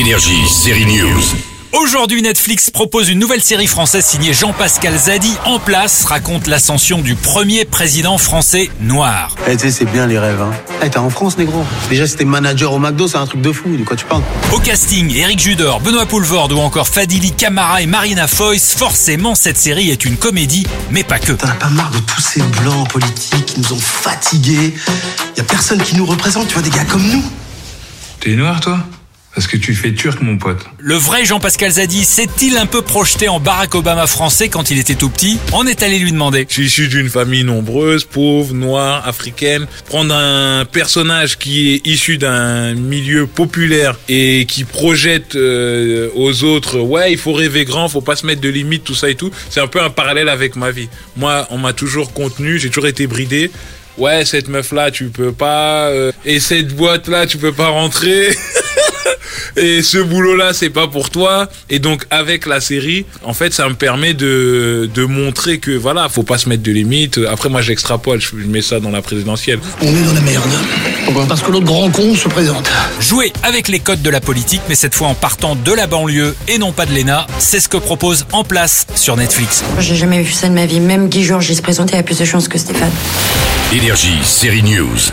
Énergie, série news. Aujourd'hui, Netflix propose une nouvelle série française signée Jean-Pascal Zadi. En place raconte l'ascension du premier président français noir. Tu sais, c'est bien les rêves. T'es en France, négro. Déjà, c'était manager au McDo, c'est un truc de fou. De quoi tu parles? Au casting, Eric Judor, Benoît Poelvoorde ou encore Fadili Camara et Marina Foïs. Forcément, cette série est une comédie, mais pas que. T'en as pas marre de tous ces blancs politiques qui nous ont fatigués? Y a personne qui nous représente, tu vois, des gars comme nous. T'es noir, toi? Parce que tu fais turc, mon pote. Le vrai Jean-Pascal Zadi s'est-il un peu projeté en Barack Obama français quand il était tout petit? On est allé lui demander. Je suis d'une famille nombreuse, pauvre, noire, africaine. Prendre un personnage qui est issu d'un milieu populaire et qui projette aux autres, ouais, il faut rêver grand, faut pas se mettre de limites, tout ça et tout. C'est un peu un parallèle avec ma vie. Moi, on m'a toujours contenu, j'ai toujours été bridé. Ouais, cette meuf-là, tu peux pas. Et cette boîte-là, tu peux pas rentrer. Et ce boulot-là, c'est pas pour toi. Et donc, avec la série, en fait, ça me permet de montrer que, voilà, faut pas se mettre de limites. Après, moi, j'extrapole, je mets ça dans la présidentielle. On est dans la merde. Pourquoi? Parce que l'autre grand con se présente. Jouer avec les codes de la politique, mais cette fois en partant de la banlieue et non pas de l'ENA, c'est ce que propose En place sur Netflix. J'ai jamais vu ça de ma vie. Même Guy Georges, il se présentait à plus de chance que Stéphane. Énergie, série news.